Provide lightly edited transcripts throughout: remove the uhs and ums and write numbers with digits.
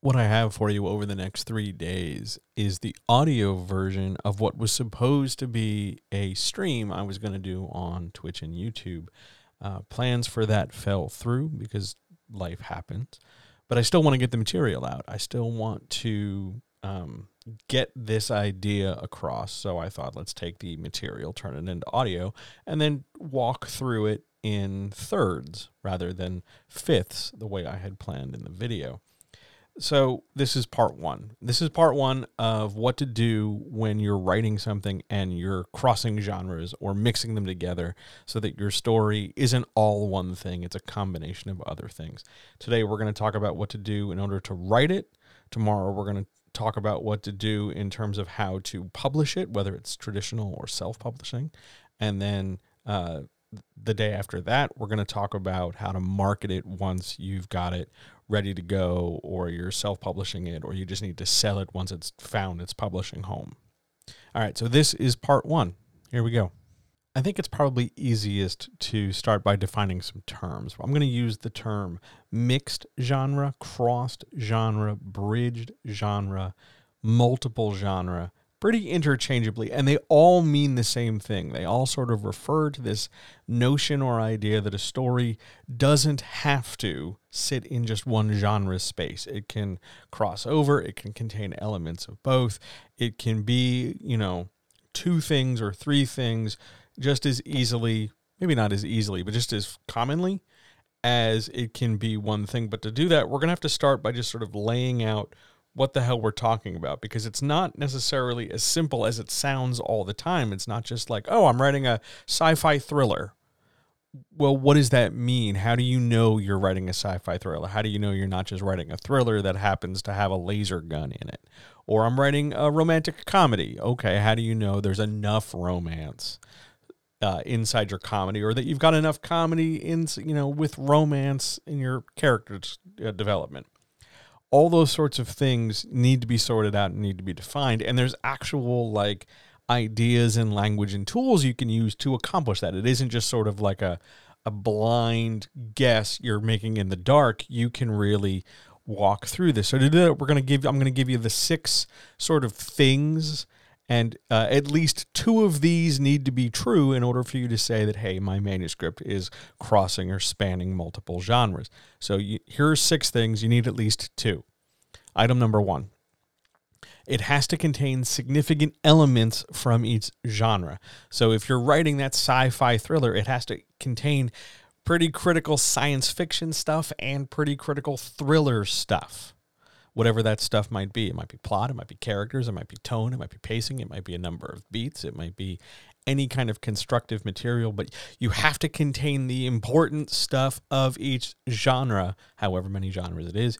What I have for you over the next 3 days is the audio version of what was supposed to be a stream I was going to do on Twitch and YouTube. Plans for that fell through because life happens. But I still want to get the material out. I still want to get this idea across. So I thought, let's take the material, turn it into audio, and then walk through it in thirds rather than fifths the way I had planned in the video. So this is part one. This is part one of what to do when you're writing something and you're crossing genres or mixing them together so that your story isn't all one thing. It's a combination of other things. Today, we're going to talk about what to do in order to write it. Tomorrow, we're going to talk about what to do in terms of how to publish it, whether it's traditional or self-publishing. And then the day after that, we're going to talk about how to market it once you've got it ready to go, or you're self-publishing it, or you just need to sell it once it's found its publishing home. All right, so this is part one. Here we go. I think it's probably easiest to start by defining some terms. I'm going to use the term mixed genre, crossed genre, bridged genre, multiple genre, pretty interchangeably, and they all mean the same thing. They all sort of refer to this notion or idea that a story doesn't have to sit in just one genre space. It can cross over, it can contain elements of both, it can be, two things or three things just as easily, maybe not as easily, but just as commonly as it can be one thing. But to do that, we're going to have to start by just sort of laying out what the hell we're talking about, because it's not necessarily as simple as it sounds all the time. It's not just like, oh, I'm writing a sci-fi thriller. Well, what does that mean? How do you know you're writing a sci-fi thriller? How do you know you're not just writing a thriller that happens to have a laser gun in it? Or I'm writing a romantic comedy. Okay, how do you know there's enough romance inside your comedy, or that you've got enough comedy in, with romance in your character development? All those sorts of things need to be sorted out and need to be defined. And there's actual ideas and language and tools you can use to accomplish that. It isn't just sort of like a blind guess you're making in the dark. You can really walk through this. So to do that, I'm going to give you the 6 sort of things. And at least 2 of these need to be true in order for you to say that, hey, my manuscript is crossing or spanning multiple genres. So here are 6 things. You need at least 2. Item number 1. It has to contain significant elements from each genre. So if you're writing that sci-fi thriller, it has to contain pretty critical science fiction stuff and pretty critical thriller stuff. Whatever that stuff might be. It might be plot, it might be characters, it might be tone, it might be pacing, it might be a number of beats, it might be any kind of constructive material, but you have to contain the important stuff of each genre, however many genres it is,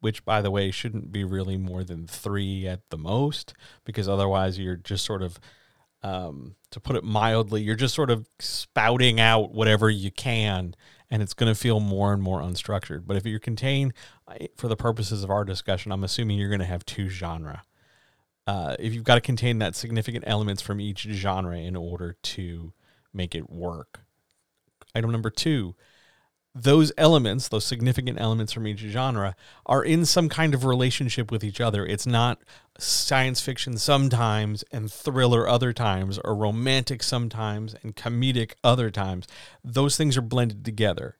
which, by the way, shouldn't be really more than 3 at the most, because otherwise you're just sort of, to put it mildly, you're just sort of spouting out whatever you can, and it's going to feel more and more unstructured. But if you contain, for the purposes of our discussion, I'm assuming you're going to have 2 genre. If you've got to contain that significant elements from each genre in order to make it work. Item number 2, those elements, those significant elements from each genre, are in some kind of relationship with each other. It's not science fiction sometimes and thriller other times, or romantic sometimes and comedic other times. Those things are blended together.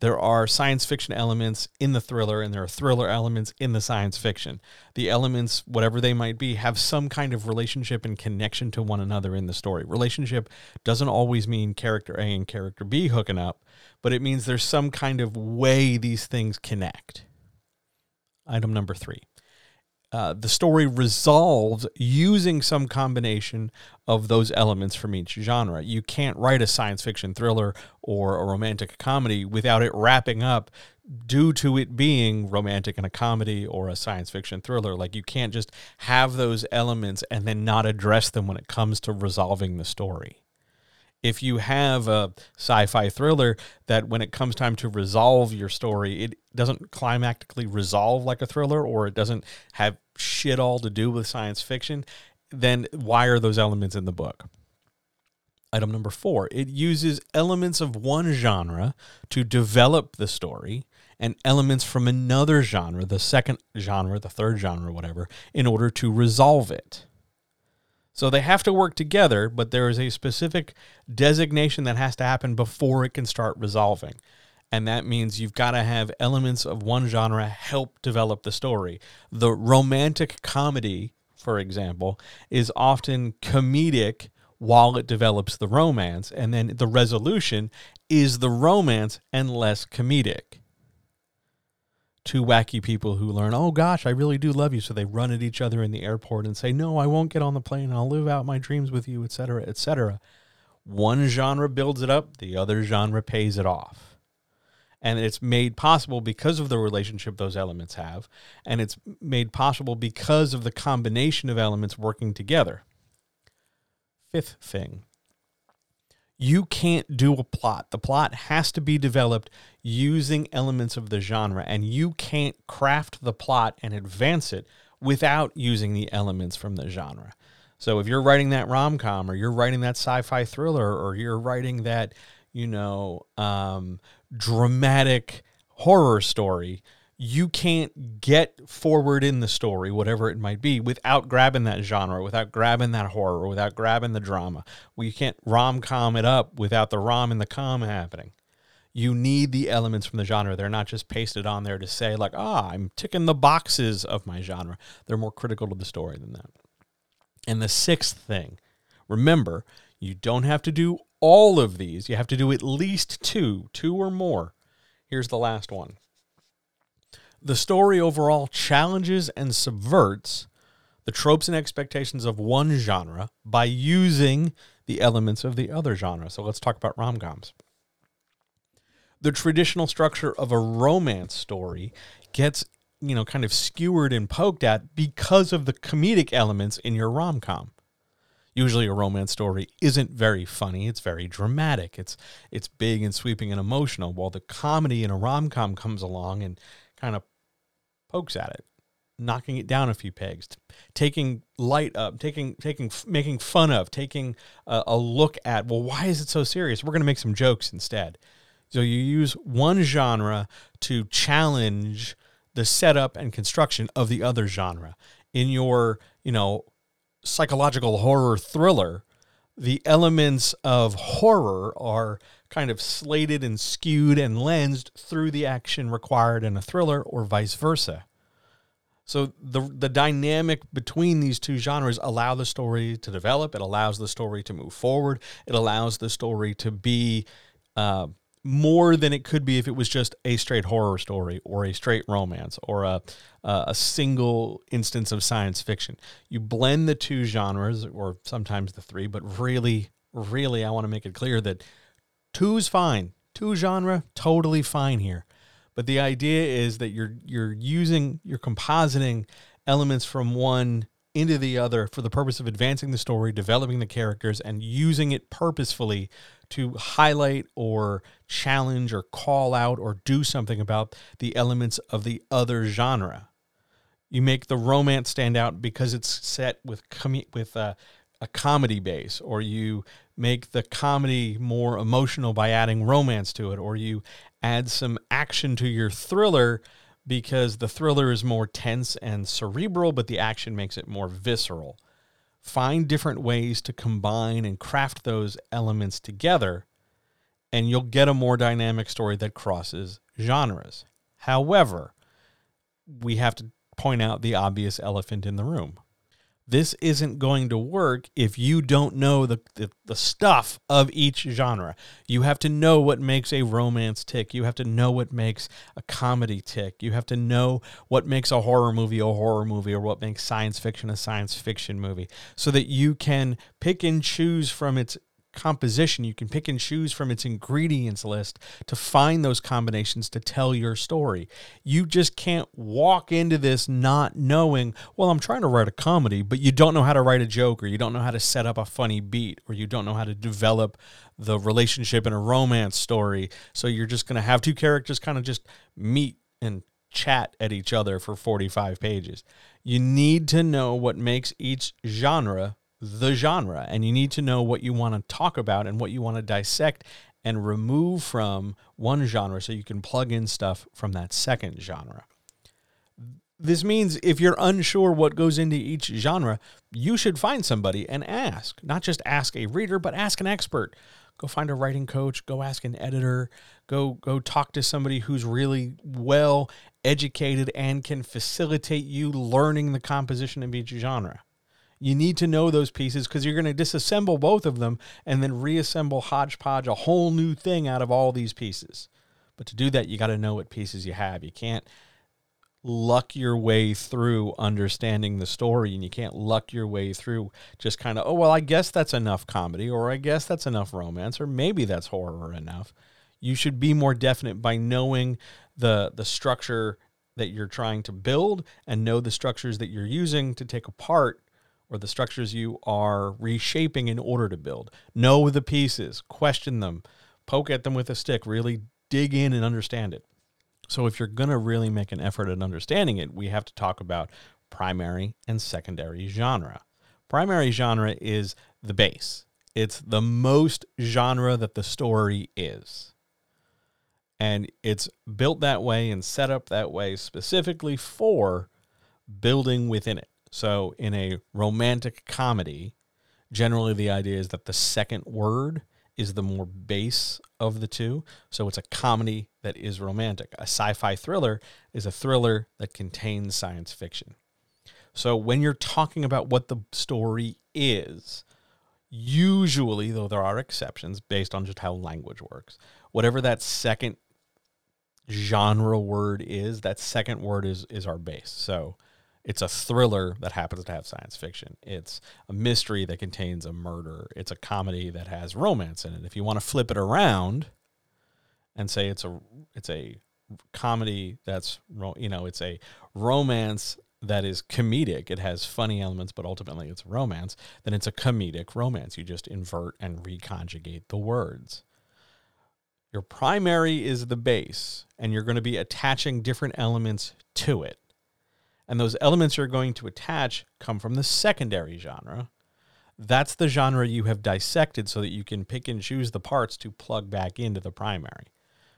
There are science fiction elements in the thriller, and there are thriller elements in the science fiction. The elements, whatever they might be, have some kind of relationship and connection to one another in the story. Relationship doesn't always mean character A and character B hooking up, but it means there's some kind of way these things connect. Item number 3. the story resolves using some combination of those elements from each genre. You can't write a science fiction thriller or a romantic comedy without it wrapping up due to it being romantic and a comedy or a science fiction thriller. Like, you can't just have those elements and then not address them when it comes to resolving the story. If you have a sci-fi thriller that when it comes time to resolve your story, it doesn't climactically resolve like a thriller, or it doesn't have shit all to do with science fiction, then why are those elements in the book? Item number 4, it uses elements of one genre to develop the story and elements from another genre, the second genre, the third genre, whatever, in order to resolve it. So they have to work together, but there is a specific designation that has to happen before it can start resolving. And that means you've got to have elements of one genre help develop the story. The romantic comedy, for example, is often comedic while it develops the romance, and then the resolution is the romance and less comedic. Two wacky people who learn, oh gosh, I really do love you. So they run at each other in the airport and say, no, I won't get on the plane. I'll live out my dreams with you, etc., etc. One genre builds it up. The other genre pays it off. And it's made possible because of the relationship those elements have. And it's made possible because of the combination of elements working together. 5th thing. You can't do a plot. The plot has to be developed using elements of the genre, and you can't craft the plot and advance it without using the elements from the genre. So if you're writing that rom-com, or you're writing that sci-fi thriller, or you're writing that, dramatic horror story, you can't get forward in the story, whatever it might be, without grabbing that genre, without grabbing that horror, without grabbing the drama. You can't rom-com it up without the rom and the com happening. You need the elements from the genre. They're not just pasted on there to say, like, I'm ticking the boxes of my genre. They're more critical to the story than that. And the 6th thing, remember, you don't have to do all of these. You have to do at least two or more. Here's the last one. The story overall challenges and subverts the tropes and expectations of one genre by using the elements of the other genre. So let's talk about rom-coms. The traditional structure of a romance story gets, kind of skewered and poked at because of the comedic elements in your rom-com. Usually a romance story isn't very funny. It's very dramatic. It's big and sweeping and emotional, while the comedy in a rom-com comes along and kind of pokes at it, knocking it down a few pegs, taking light up, making fun of, taking a look at, well, why is it so serious? We're going to make some jokes instead. So you use one genre to challenge the setup and construction of the other genre. In your, psychological horror thriller, the elements of horror are kind of slated and skewed and lensed through the action required in a thriller, or vice versa. So the dynamic between these two genres allow the story to develop. It allows the story to move forward. It allows the story to be more than it could be if it was just a straight horror story or a straight romance or a single instance of science fiction. You blend the two genres, or sometimes the three, but really, really I want to make it clear that two's fine. Two genre, totally fine here. But the idea is that you're compositing elements from one into the other for the purpose of advancing the story, developing the characters, and using it purposefully to highlight or challenge or call out or do something about the elements of the other genre. You make the romance stand out because it's set with a comedy base, or you make the comedy more emotional by adding romance to it, or you add some action to your thriller because the thriller is more tense and cerebral, but the action makes it more visceral. Find different ways to combine and craft those elements together, and you'll get a more dynamic story that crosses genres. However, we have to point out the obvious elephant in the room. this isn't going to work if you don't know the stuff of each genre. You have to know what makes a romance tick. You have to know what makes a comedy tick. You have to know what makes a horror movie, or what makes science fiction a science fiction movie, so that you can pick and choose from its composition. You can pick and choose from its ingredients list to find those combinations to tell your story. You just can't walk into this not knowing, well, I'm trying to write a comedy, but you don't know how to write a joke, or you don't know how to set up a funny beat, or you don't know how to develop the relationship in a romance story. So you're just going to have two characters kind of just meet and chat at each other for 45 pages. You need to know what makes each genre the genre, and you need to know what you want to talk about and what you want to dissect and remove from one genre, so you can plug in stuff from that second genre. This means if you're unsure what goes into each genre, you should find somebody and ask. Not just ask a reader, but ask an expert. Go find a writing coach, go ask an editor, go talk to somebody who's really well educated and can facilitate you learning the composition of each genre. You need to know those pieces, because you're going to disassemble both of them and then reassemble hodgepodge, a whole new thing out of all these pieces. But to do that, you got to know what pieces you have. You can't luck your way through understanding the story, and you can't luck your way through just kind of, oh, well, I guess that's enough comedy, or I guess that's enough romance, or maybe that's horror enough. You should be more definite by knowing the structure that you're trying to build, and know the structures that you're using to take apart, or the structures you are reshaping in order to build. Know the pieces, question them, poke at them with a stick, really dig in and understand it. So if you're going to really make an effort at understanding it, we have to talk about primary and secondary genre. Primary genre is the base. It's the most genre that the story is. And it's built that way and set up that way specifically for building within it. So in a romantic comedy, generally the idea is that the second word is the more base of the two. So it's a comedy that is romantic. A sci-fi thriller is a thriller that contains science fiction. So when you're talking about what the story is, usually, though there are exceptions based on just how language works, whatever that second genre word is, that second word is our base. So it's a thriller that happens to have science fiction. It's a mystery that contains a murder. It's a comedy that has romance in it. If you want to flip it around and say it's a comedy that's, you know, it's a romance that is comedic, it has funny elements, but ultimately it's romance, then it's a comedic romance. You just invert and reconjugate the words. Your primary is the base, and you're going to be attaching different elements to it. And those elements you're going to attach come from the secondary genre. That's the genre you have dissected, so that you can pick and choose the parts to plug back into the primary,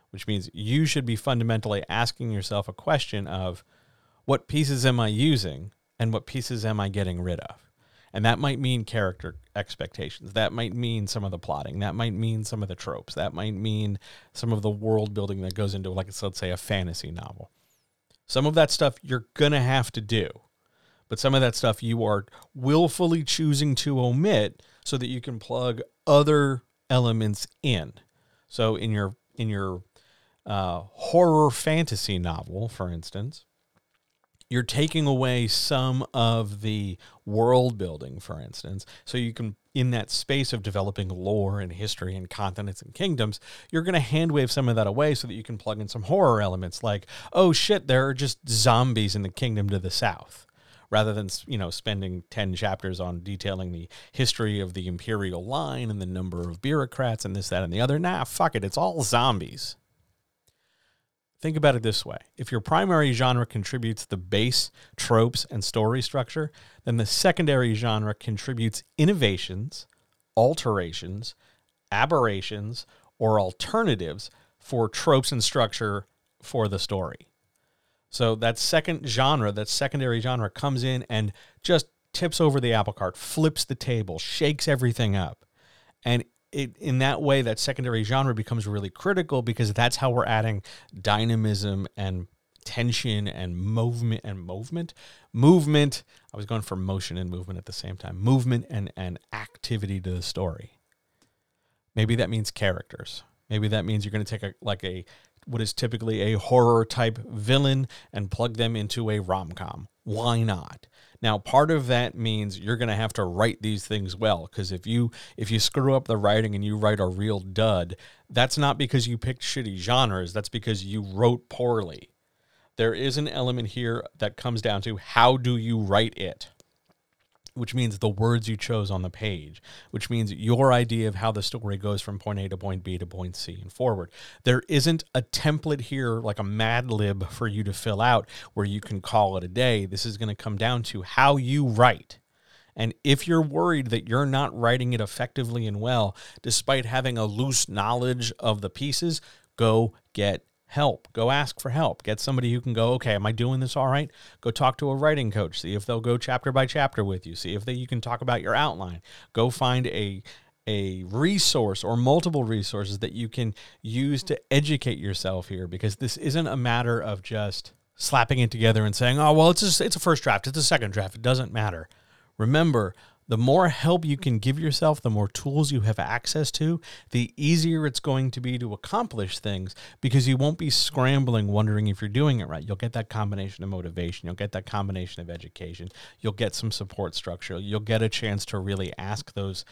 which means you should be fundamentally asking yourself a question of, what pieces am I using and what pieces am I getting rid of? And that might mean character expectations. That might mean some of the plotting. That might mean some of the tropes. That might mean some of the world building that goes into, like, let's say, a fantasy novel. Some of that stuff you're going to have to do, but some of that stuff you are willfully choosing to omit so that you can plug other elements in. So in your horror fantasy novel, for instance, you're taking away some of the world building, for instance, so you can, in that space of developing lore and history and continents and kingdoms, you're going to handwave some of that away so that you can plug in some horror elements, like, oh shit, there are just zombies in the kingdom to the south, rather than, you know, spending 10 chapters on detailing the history of the imperial line and the number of bureaucrats and this, that, and the other. Nah, fuck it. It's all zombies. Think about it this way. If your primary genre contributes the base, tropes, and story structure, then the secondary genre contributes innovations, alterations, aberrations, or alternatives for tropes and structure for the story. So that second genre, that secondary genre, comes in and just tips over the apple cart, flips the table, shakes everything up. And in that way, that secondary genre becomes really critical, because that's how we're adding dynamism and tension and movement. I was going for motion and movement at the same time. Movement and activity to the story. Maybe that means characters. Maybe that means you're going to take what is typically a horror type villain and plug them into a rom-com. Why not? Now, part of that means you're going to have to write these things well, because if you screw up the writing and you write a real dud, that's not because you picked shitty genres. That's because you wrote poorly. There is an element here that comes down to how do you write it, which means the words you chose on the page, which means your idea of how the story goes from point A to point B to point C and forward. There isn't a template here like a Mad Lib for you to fill out where you can call it a day. This is going to come down to how you write. And if you're worried that you're not writing it effectively and well, despite having a loose knowledge of the pieces, go get help. Go ask for help. Get somebody who can go, okay, am I doing this all right? Go talk to a writing coach. See if they'll go chapter by chapter with you. See if you can talk about your outline. Go find a resource or multiple resources that you can use to educate yourself here, because this isn't a matter of just slapping it together and saying, oh, well, it's a first draft. It's a second draft. It doesn't matter. Remember, the more help you can give yourself, the more tools you have access to, the easier it's going to be to accomplish things, because you won't be scrambling, wondering if you're doing it right. You'll get that combination of motivation. You'll get that combination of education. You'll get some support structure. You'll get a chance to really ask those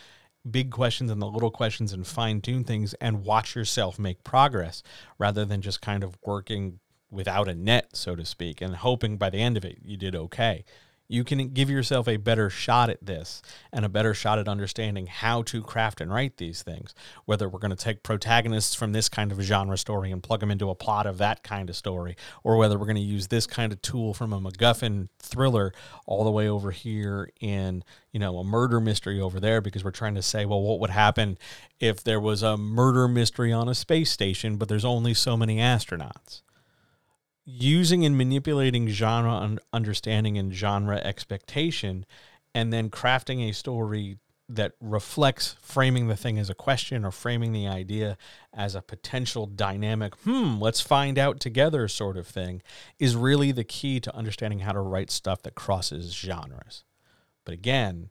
big questions and the little questions and fine-tune things and watch yourself make progress, rather than just kind of working without a net, so to speak, and hoping by the end of it you did okay. You can give yourself a better shot at this and a better shot at understanding how to craft and write these things, whether we're going to take protagonists from this kind of genre story and plug them into a plot of that kind of story, or whether we're going to use this kind of tool from a MacGuffin thriller all the way over here in, a murder mystery over there, because we're trying to say, well, what would happen if there was a murder mystery on a space station, but there's only so many astronauts? Using and manipulating genre understanding and genre expectation, and then crafting a story that reflects framing the thing as a question or framing the idea as a potential dynamic, let's find out together sort of thing, is really the key to understanding how to write stuff that crosses genres. But again,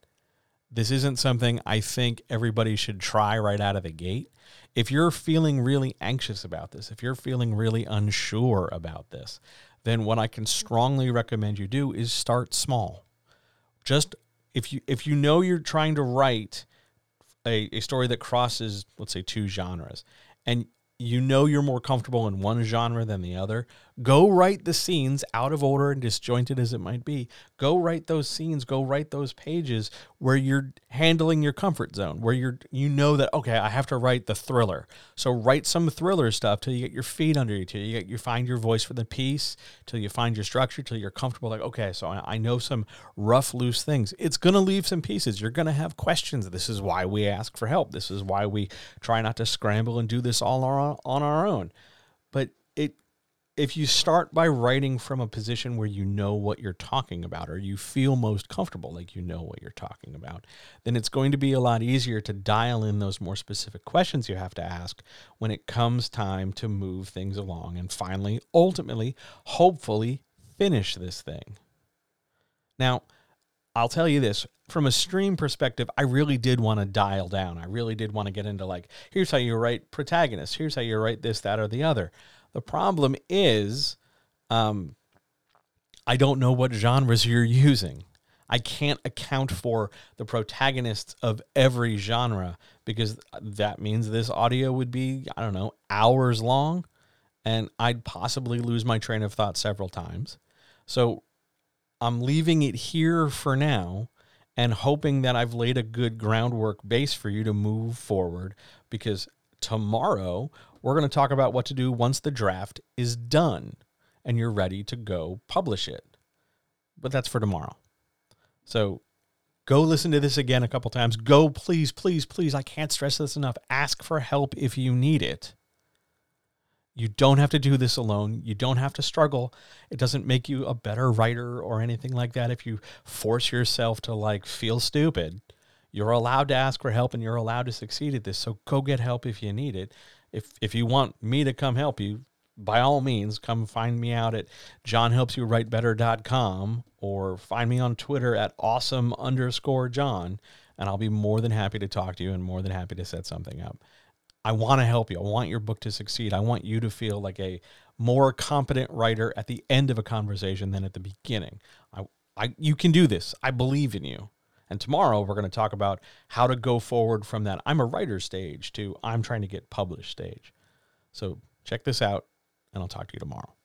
this isn't something I think everybody should try right out of the gate. If you're feeling really anxious about this, if you're feeling really unsure about this, then what I can strongly recommend you do is start small. Just if you know you're trying to write a story that crosses, let's say, two genres, and you know you're more comfortable in one genre than the other, go write the scenes out of order and disjointed as it might be. Go write those scenes, go write those pages where you're handling your comfort zone, where you know that, okay, I have to write the thriller. So write some thriller stuff till you get your feet under you, till you find your voice for the piece, till you find your structure, till you're comfortable. Like, okay, so I know some rough, loose things. It's going to leave some pieces. You're going to have questions. This is why we ask for help. This is why we try not to scramble and do this all on our own. But if you start by writing from a position where you know what you're talking about, or you feel most comfortable, like you know what you're talking about, then it's going to be a lot easier to dial in those more specific questions you have to ask when it comes time to move things along and finally, ultimately, hopefully finish this thing. Now, I'll tell you this, from a stream perspective, I really did want to dial down. I really did want to get into here's how you write protagonists. Here's how you write this, that, or the other. The problem is I don't know what genres you're using. I can't account for the protagonists of every genre, because that means this audio would be, hours long, and I'd possibly lose my train of thought several times. So I'm leaving it here for now and hoping that I've laid a good groundwork base for you to move forward, because tomorrow we're going to talk about what to do once the draft is done and you're ready to go publish it. But that's for tomorrow. So go listen to this again a couple times. Go, please, please, please. I can't stress this enough. Ask for help if you need it. You don't have to do this alone. You don't have to struggle. It doesn't make you a better writer or anything like that if you force yourself to feel stupid. You're allowed to ask for help and you're allowed to succeed at this. So go get help if you need it. If you want me to come help you, by all means, come find me out at johnhelpsywritebetter.com or find me on Twitter at awesome_John, and I'll be more than happy to talk to you and more than happy to set something up. I want to help you. I want your book to succeed. I want you to feel like a more competent writer at the end of a conversation than at the beginning. You can do this. I believe in you. And tomorrow we're going to talk about how to go forward from that I'm a writer stage to I'm trying to get published stage. So check this out, and I'll talk to you tomorrow.